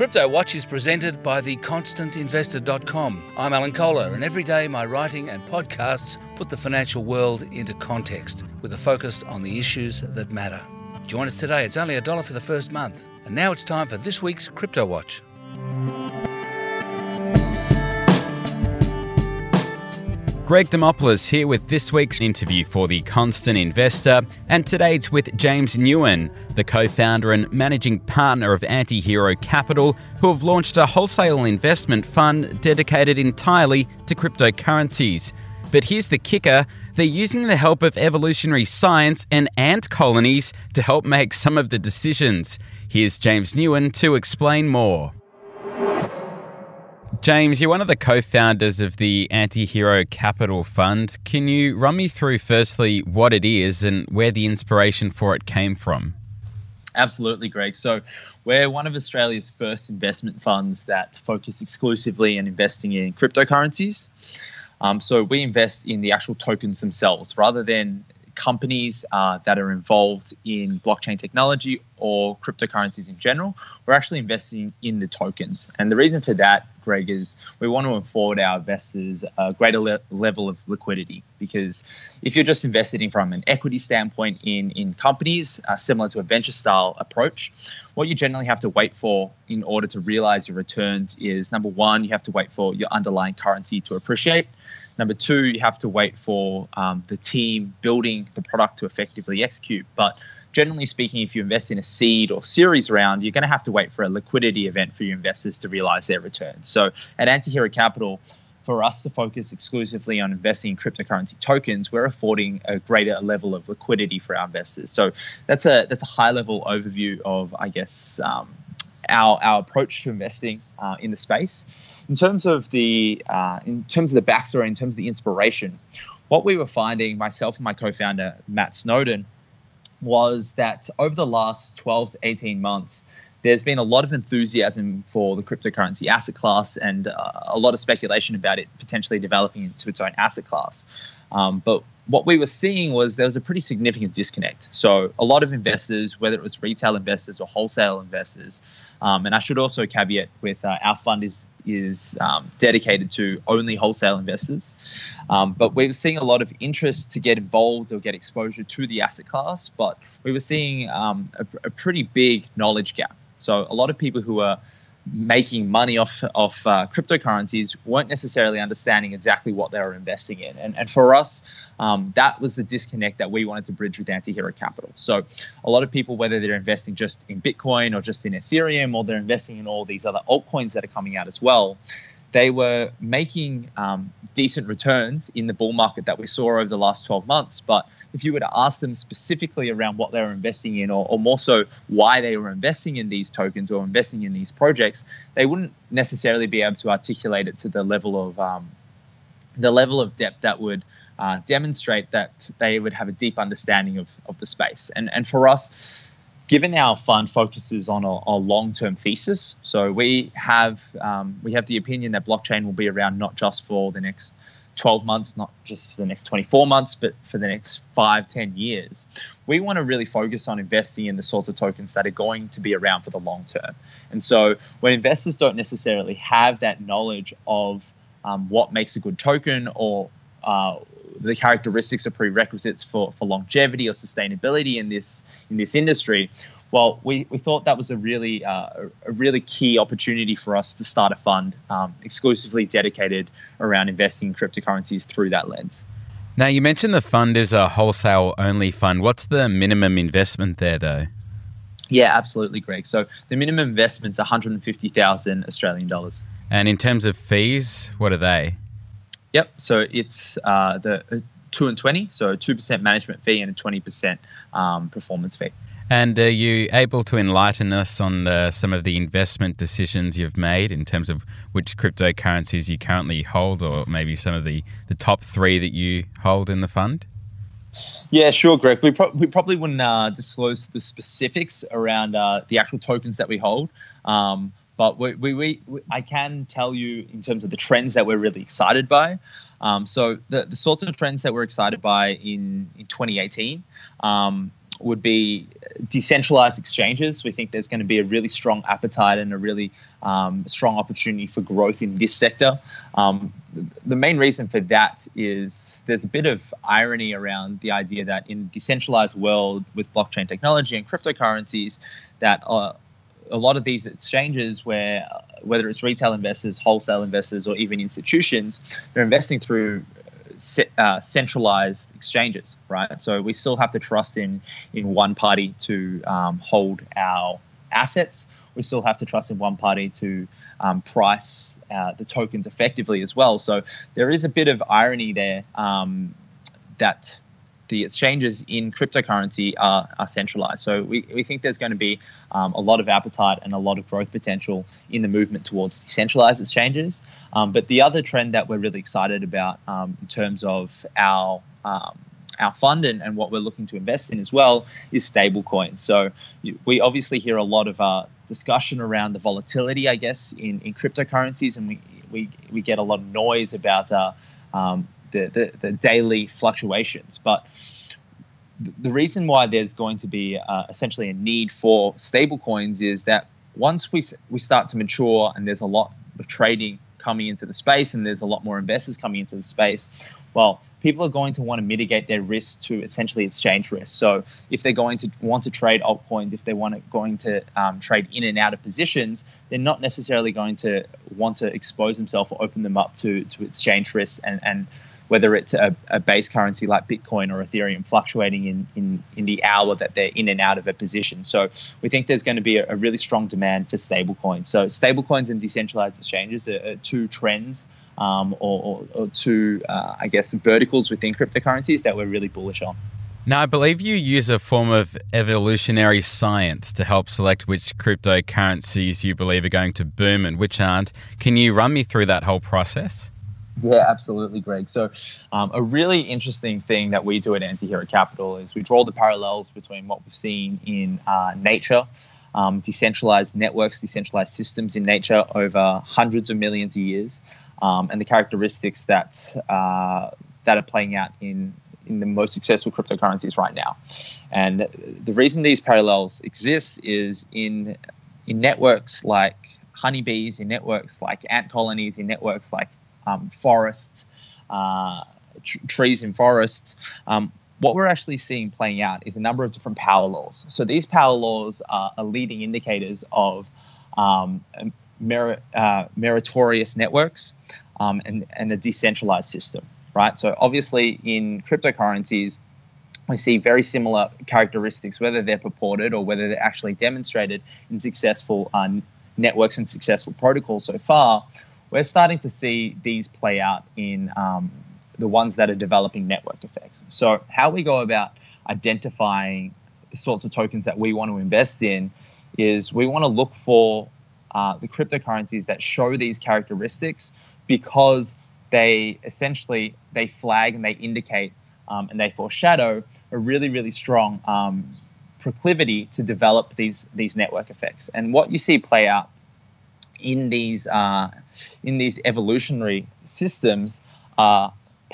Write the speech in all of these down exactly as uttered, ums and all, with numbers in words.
Crypto Watch is presented by the constant investor dot com. I'm Alan Kohler, and every day my writing and podcasts put the financial world into context with a focus on the issues that matter. Join us today. It's only a dollar for the first month. And now it's time for this week's Crypto Watch. Greg Dimopoulos here with this week's interview for The Constant Investor, and today it's with James Nguyen, the co-founder and managing partner of Antihero Capital, who have launched a wholesale investment fund dedicated entirely to cryptocurrencies. But here's the kicker, they're using the help of evolutionary science and ant colonies to help make some of the decisions. Here's James Nguyen to explain more. James, you're one of the co-founders of the Antihero Capital Fund. Can you run me through, firstly, what it is and where the inspiration for it came from? Absolutely, Greg. So we're one of Australia's first investment funds that focus exclusively on investing in cryptocurrencies. Um, so we invest in the actual tokens themselves rather than companies uh, that are involved in blockchain technology or cryptocurrencies in general. We're actually investing in the tokens. And the reason for that, Greg, is we want to afford our investors a greater le- level of liquidity, because if you're just investing from an equity standpoint in, in companies, uh, similar to a venture style approach, what you generally have to wait for in order to realize your returns is, number one, you have to wait for your underlying currency to appreciate. Number two, you have to wait for um, the team building the product to effectively execute. But generally speaking, if you invest in a seed or series round, you're going to have to wait for a liquidity event for your investors to realize their return. So at Antihero Capital, for us to focus exclusively on investing in cryptocurrency tokens, we're affording a greater level of liquidity for our investors. So that's a that's a high-level overview of, I guess, um, Our, our approach to investing uh, in the space. In terms of the uh, in terms of the backstory, in terms of the inspiration, what we were finding, myself and my co-founder Matt Snowden, was that over the last twelve to eighteen months, there's been a lot of enthusiasm for the cryptocurrency asset class and uh, a lot of speculation about it potentially developing into its own asset class. Um, but what we were seeing was there was a pretty significant disconnect. So a lot of investors, whether it was retail investors or wholesale investors, um, and I should also caveat with uh, our fund is is um, dedicated to only wholesale investors. Um, but we were seeing a lot of interest to get involved or get exposure to the asset class, but we were seeing um, a, a pretty big knowledge gap. So a lot of people who are making money off of uh, cryptocurrencies weren't necessarily understanding exactly what they were investing in. And, and for us, um, that was the disconnect that we wanted to bridge with Antihero Capital. So a lot of people, whether they're investing just in Bitcoin or just in Ethereum, or they're investing in all these other altcoins that are coming out as well, they were making um, decent returns in the bull market that we saw over the last twelve months. But if you were to ask them specifically around what they were investing in, or, or more so why they were investing in these tokens or investing in these projects, they wouldn't necessarily be able to articulate it to the level of um, the level of depth that would uh, demonstrate that they would have a deep understanding of, of the space. And, and for us, given our fund focuses on a, a long-term thesis, so we have um, we have the opinion that blockchain will be around not just for the next twelve months, not just for the next twenty-four months, but for the next five, ten years. We want to really focus on investing in the sorts of tokens that are going to be around for the long term. And so when investors don't necessarily have that knowledge of um, what makes a good token, or uh, the characteristics or prerequisites for, for longevity or sustainability in this in this industry, well, we, we thought that was a really uh, a really key opportunity for us to start a fund um, exclusively dedicated around investing in cryptocurrencies through that lens. Now, you mentioned the fund is a wholesale-only fund. What's the minimum investment there, though? Yeah, absolutely, Greg. So the minimum investment's one hundred fifty thousand Australian dollars. And in terms of fees, what are they? Yep. So it's uh, the uh, two and twenty. So two percent management fee and a twenty percent um, performance fee. And are you able to enlighten us on uh, some of the investment decisions you've made in terms of which cryptocurrencies you currently hold, or maybe some of the, the top three that you hold in the fund? Yeah, sure, Greg. We, pro- we probably wouldn't uh, disclose the specifics around uh, the actual tokens that we hold. Um, But we, we, we, I can tell you in terms of the trends that we're really excited by. Um, so the, the sorts of trends that we're excited by in, in twenty eighteen um, would be decentralized exchanges. We think there's going to be a really strong appetite and a really um, strong opportunity for growth in this sector. Um, the main reason for that is there's a bit of irony around the idea that in a decentralized world with blockchain technology and cryptocurrencies, that uh, a lot of these exchanges where, whether it's retail investors, wholesale investors, or even institutions, they're investing through Uh, centralized exchanges, right? So we still have to trust in in one party to um, hold our assets. We still have to trust in one party to um, price uh, the tokens effectively as well. So there is a bit of irony there um, that the exchanges in cryptocurrency are, are centralized. So we, we think there's going to be um, a lot of appetite and a lot of growth potential in the movement towards decentralized exchanges. Um, but the other trend that we're really excited about um, in terms of our um, our fund and, and what we're looking to invest in as well is stablecoin. So we obviously hear a lot of uh, discussion around the volatility, I guess, in, in cryptocurrencies. And we, we, we get a lot of noise about uh, um, The, the, the daily fluctuations. But th the reason why there's going to be uh, essentially a need for stablecoins is that once we we start to mature and there's a lot of trading coming into the space and there's a lot more investors coming into the space, well, people are going to want to mitigate their risk to essentially exchange risk. So if they're going to want to trade altcoins, if they want to, going to um, trade in and out of positions, they're not necessarily going to want to expose themselves or open them up to to exchange risk and and whether it's a, a base currency like Bitcoin or Ethereum fluctuating in, in, in the hour that they're in and out of a position. So we think there's going to be a, a really strong demand for stablecoins. So stablecoins and decentralized exchanges are, are two trends um, or, or, or two, uh, I guess, verticals within cryptocurrencies that we're really bullish on. Now, I believe you use a form of evolutionary science to help select which cryptocurrencies you believe are going to boom and which aren't. Can you run me through that whole process? Yeah, absolutely, Greg. So um, a really interesting thing that we do at Antihero Capital is we draw the parallels between what we've seen in uh, nature, um, decentralized networks, decentralized systems in nature over hundreds of millions of years, um, and the characteristics that uh, that are playing out in, in the most successful cryptocurrencies right now. And the reason these parallels exist is in in networks like honeybees, in networks like ant colonies, in networks like Um, forests, uh, tr trees in forests, um, what we're actually seeing playing out is a number of different power laws. So these power laws are, are leading indicators of um, mer uh, meritorious networks um, and, and a decentralized system, right? So obviously in cryptocurrencies, we see very similar characteristics, whether they're purported or whether they're actually demonstrated in successful uh, networks and successful protocols so far. We're starting to see these play out in um, the ones that are developing network effects. So how we go about identifying the sorts of tokens that we want to invest in is we want to look for uh, the cryptocurrencies that show these characteristics, because they essentially, they flag and they indicate um, and they foreshadow a really, really strong um, proclivity to develop these, these network effects. And what you see play out in these uh, in these evolutionary systems are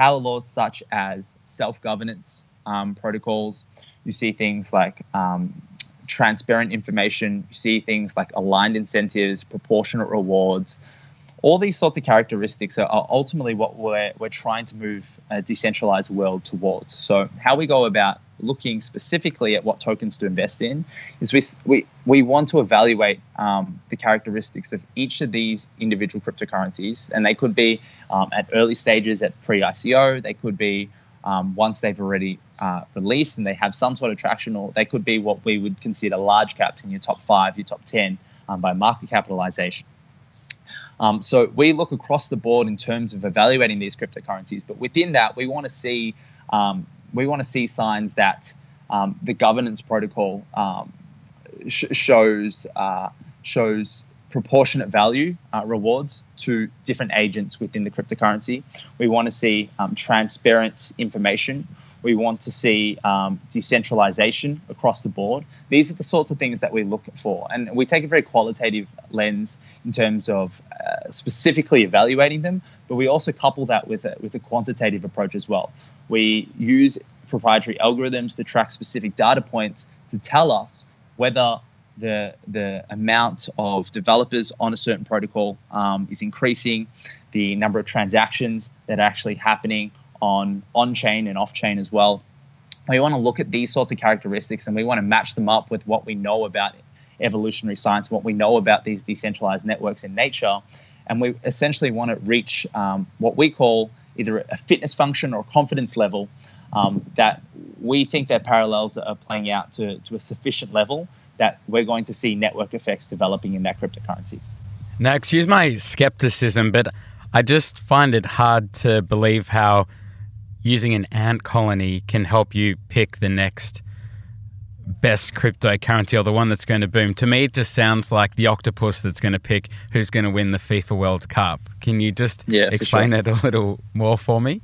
power laws such as self-governance um, protocols. You see things like um, transparent information. You see things like aligned incentives, proportionate rewards. All these sorts of characteristics are, are ultimately what we're, we're trying to move a decentralized world towards. So how we go about looking specifically at what tokens to invest in is we we, we want to evaluate um, the characteristics of each of these individual cryptocurrencies, and they could be um, at early stages, at pre I C O, they could be um, once they've already uh, released and they have some sort of traction, or they could be what we would consider large caps in your top five, your top ten um, by market capitalization. Um, so we look across the board in terms of evaluating these cryptocurrencies, but within that we want to see um, we want to see signs that um, the governance protocol um, sh shows uh, shows proportionate value uh, rewards to different agents within the cryptocurrency. We want to see um, transparent information. We want to see um, decentralization across the board. These are the sorts of things that we look for. And we take a very qualitative lens in terms of uh, specifically evaluating them, but we also couple that with a, with a quantitative approach as well. We use proprietary algorithms that track specific data points to tell us whether the the amount of developers on a certain protocol um, is increasing, the number of transactions that are actually happening on on-chain and off-chain as well. We want to look at these sorts of characteristics, and we want to match them up with what we know about evolutionary science, what we know about these decentralized networks in nature. And we essentially want to reach um, what we call either a fitness function or a confidence level um, that we think their parallels are playing out to, to a sufficient level that we're going to see network effects developing in that cryptocurrency. Now, excuse my skepticism, but I just find it hard to believe how using an ant colony can help you pick the next best cryptocurrency or the one that's going to boom. To me, it just sounds like the octopus that's going to pick who's going to win the FIFA World Cup. Can you just yeah, explain sure. that a little more for me?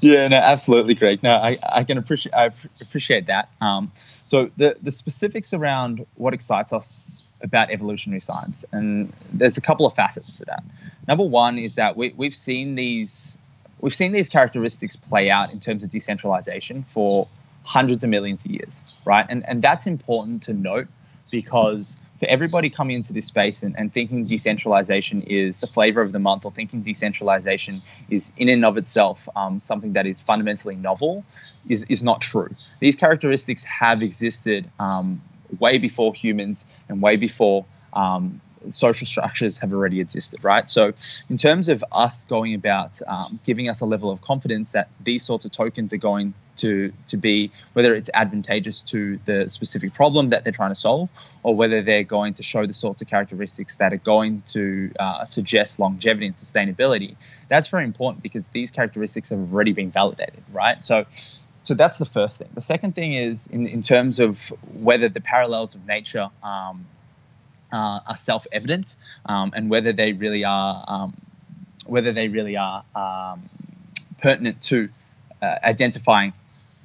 Yeah, no, absolutely, Greg. No, I, I can appreciate I appreciate that. Um, so the, the specifics around what excites us about evolutionary science, and there's a couple of facets to that. Number one is that we, we've seen these we've seen these characteristics play out in terms of decentralization for hundreds of millions of years, right? And and that's important to note, because for everybody coming into this space and, and thinking decentralization is the flavor of the month, or thinking decentralization is in and of itself um, something that is fundamentally novel, is, is not true. These characteristics have existed um, way before humans and way before um, social structures have already existed, right? So in terms of us going about um, giving us a level of confidence that these sorts of tokens are going to to be, whether it's advantageous to the specific problem that they're trying to solve, or whether they're going to show the sorts of characteristics that are going to uh, suggest longevity and sustainability, that's very important, because these characteristics have already been validated, right? So So that's the first thing. The second thing is in, in terms of whether the parallels of nature um, uh, are self-evident um, and whether they really are um, whether they really are um, pertinent to uh, identifying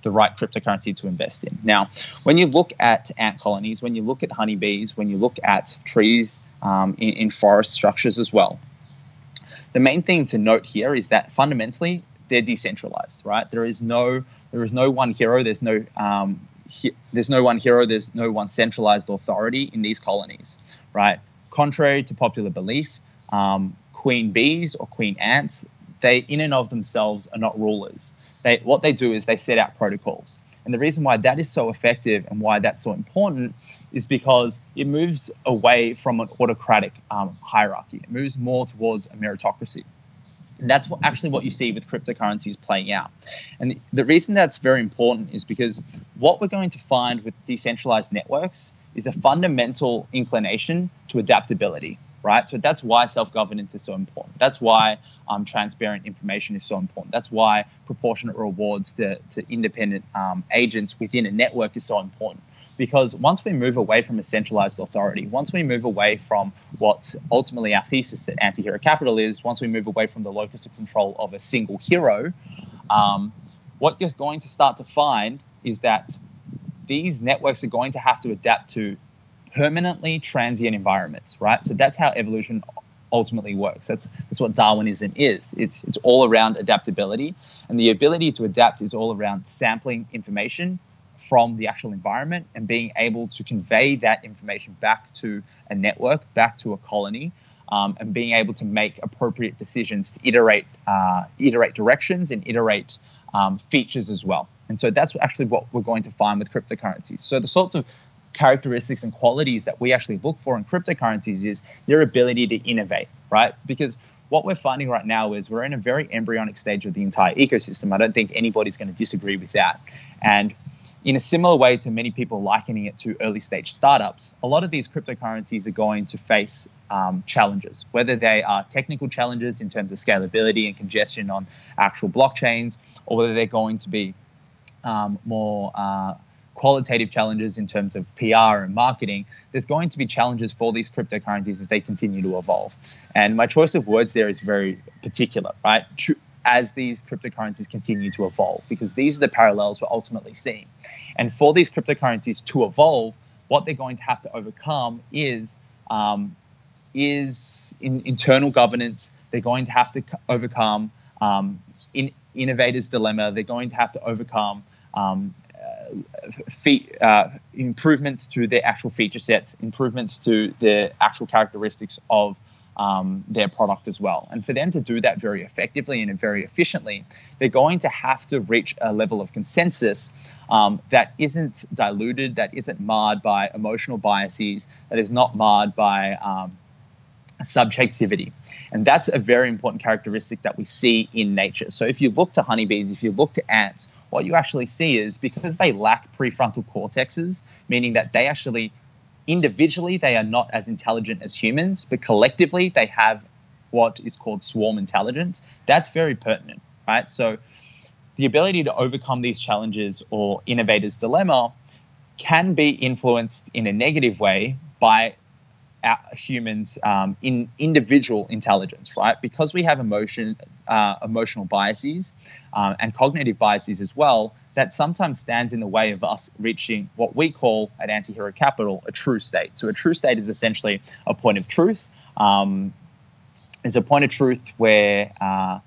the right cryptocurrency to invest in. Now, when you look at ant colonies, when you look at honeybees, when you look at trees um, in, in forest structures as well, the main thing to note here is that fundamentally they're decentralized, right? There is no There is no one hero. There's no um, he- there's no one hero. There's no one centralized authority in these colonies, right? Contrary to popular belief, um, queen bees or queen ants, they in and of themselves are not rulers. They what they do is they set out protocols, and the reason why that is so effective and why that's so important is because it moves away from an autocratic um, hierarchy. It moves more towards a meritocracy. And that's what actually what you see with cryptocurrencies playing out. And the reason that's very important is because what we're going to find with decentralized networks is a fundamental inclination to adaptability, right? So that's why self-governance is so important. That's why um, transparent information is so important. That's why proportionate rewards to, to independent um, agents within a network is so important. Because once we move away from a centralized authority, once we move away from what ultimately our thesis at Antihero Capital is, once we move away from the locus of control of a single hero, um, what you're going to start to find is that these networks are going to have to adapt to permanently transient environments, right? So that's how evolution ultimately works. That's that's what Darwinism is. It's it's all around adaptability, and the ability to adapt is all around sampling information from the actual environment and being able to convey that information back to a network, back to a colony, um, and being able to make appropriate decisions to iterate, uh, iterate directions and iterate um, features as well. And so that's actually what we're going to find with cryptocurrencies. So the sorts of characteristics and qualities that we actually look for in cryptocurrencies is their ability to innovate, right? Because what we're finding right now is we're in a very embryonic stage of the entire ecosystem. I don't think anybody's going to disagree with that. And in a similar way to many people likening it to early stage startups, a lot of these cryptocurrencies are going to face um, challenges, whether they are technical challenges in terms of scalability and congestion on actual blockchains, or whether they're going to be um, more uh, qualitative challenges in terms of P R and marketing. There's going to be challenges for these cryptocurrencies as they continue to evolve. And my choice of words there is very particular, right? True. As these cryptocurrencies continue to evolve, because these are the parallels we're ultimately seeing. And for these cryptocurrencies to evolve, what they're going to have to overcome is um, is in, internal governance. They're going to have to overcome um, in, innovators' dilemma. They're going to have to overcome um, uh, fe uh, improvements to their actual feature sets, improvements to the actual characteristics of um, their product as well. And for them to do that very effectively and very efficiently, they're going to have to reach a level of consensus um, that isn't diluted, that isn't marred by emotional biases, that is not marred by um, subjectivity. And that's a very important characteristic that we see in nature. So if you look to honeybees, if you look to ants, what you actually see is because they lack prefrontal cortexes, meaning that they actually individually, they are not as intelligent as humans, but collectively they have what is called swarm intelligence. That's very pertinent, right? So the ability to overcome these challenges or innovator's dilemma can be influenced in a negative way by our humans um, in individual intelligence, right? Because we have emotion, uh, emotional biases um, and cognitive biases as well, that sometimes stands in the way of us reaching what we call at Antihero Capital a true state. So a true state is essentially a point of truth. Um, it's a point of truth where uh,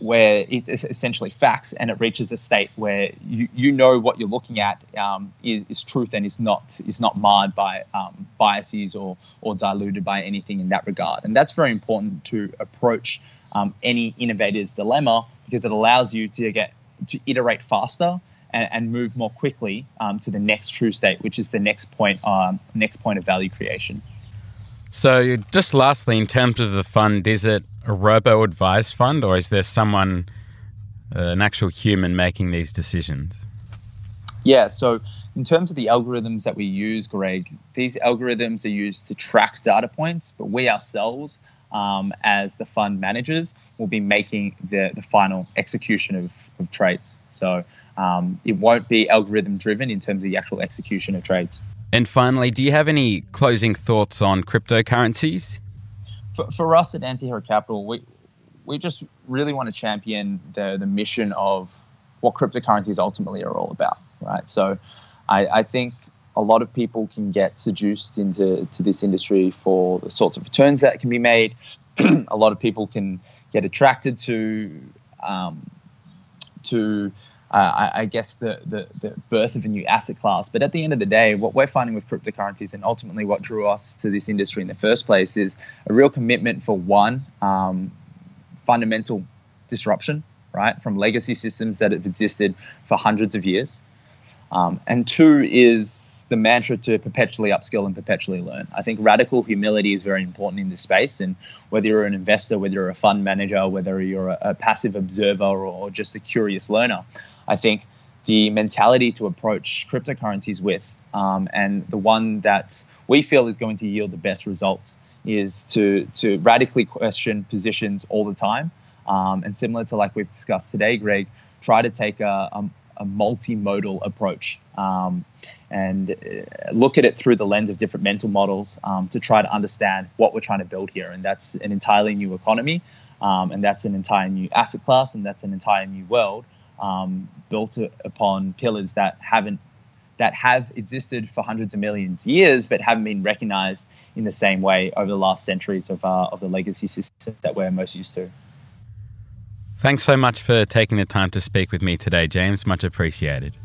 where it's essentially facts, and it reaches a state where you, you know what you're looking at um, is, is truth and is not is not marred by um, biases or or diluted by anything in that regard. And that's very important to approach um, any innovator's dilemma, because it allows you to get to iterate faster and, and move more quickly um, to the next true state, which is the next point um, next point of value creation. So just lastly, in terms of the fund, is it a robo-advice fund, or is there someone, uh, an actual human, making these decisions? Yeah, so in terms of the algorithms that we use, Greg, these algorithms are used to track data points, but we ourselves, um, as the fund managers, will be making the, the final execution of, of trades. So um, it won't be algorithm-driven in terms of the actual execution of trades. And finally, do you have any closing thoughts on cryptocurrencies? For, for us at Antihero Capital, we we just really want to champion the the mission of what cryptocurrencies ultimately are all about, right? So, I, I think a lot of people can get seduced into to this industry for the sorts of returns that can be made. A lot of people can get attracted to um, to uh, I, I guess the, the the birth of a new asset class. But at the end of the day, what we're finding with cryptocurrencies, and ultimately what drew us to this industry in the first place, is a real commitment for one um, fundamental disruption, right, from legacy systems that have existed for hundreds of years. Um, and two is the mantra to perpetually upskill and perpetually learn. I think radical humility is very important in this space. And whether you're an investor, whether you're a fund manager, whether you're a, a passive observer or, or just a curious learner, I think the mentality to approach cryptocurrencies with, um, and the one that we feel is going to yield the best results, is to, to radically question positions all the time. Um, and similar to like we've discussed today, Greg, try to take a, a a multimodal approach um, and look at it through the lens of different mental models um, to try to understand what we're trying to build here. And that's an entirely new economy, um, and that's an entire new asset class, and that's an entire new world um, built upon pillars that haven't that have existed for hundreds of millions of years but haven't been recognized in the same way over the last centuries of, uh, of the legacy systems that we're most used to. Thanks so much for taking the time to speak with me today, James. Much appreciated.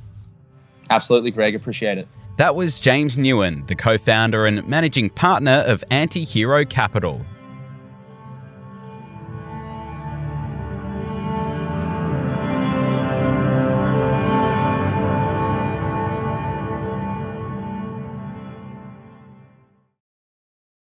Absolutely, Greg. Appreciate it. That was James Nguyen, the co-founder and managing partner of Antihero Capital.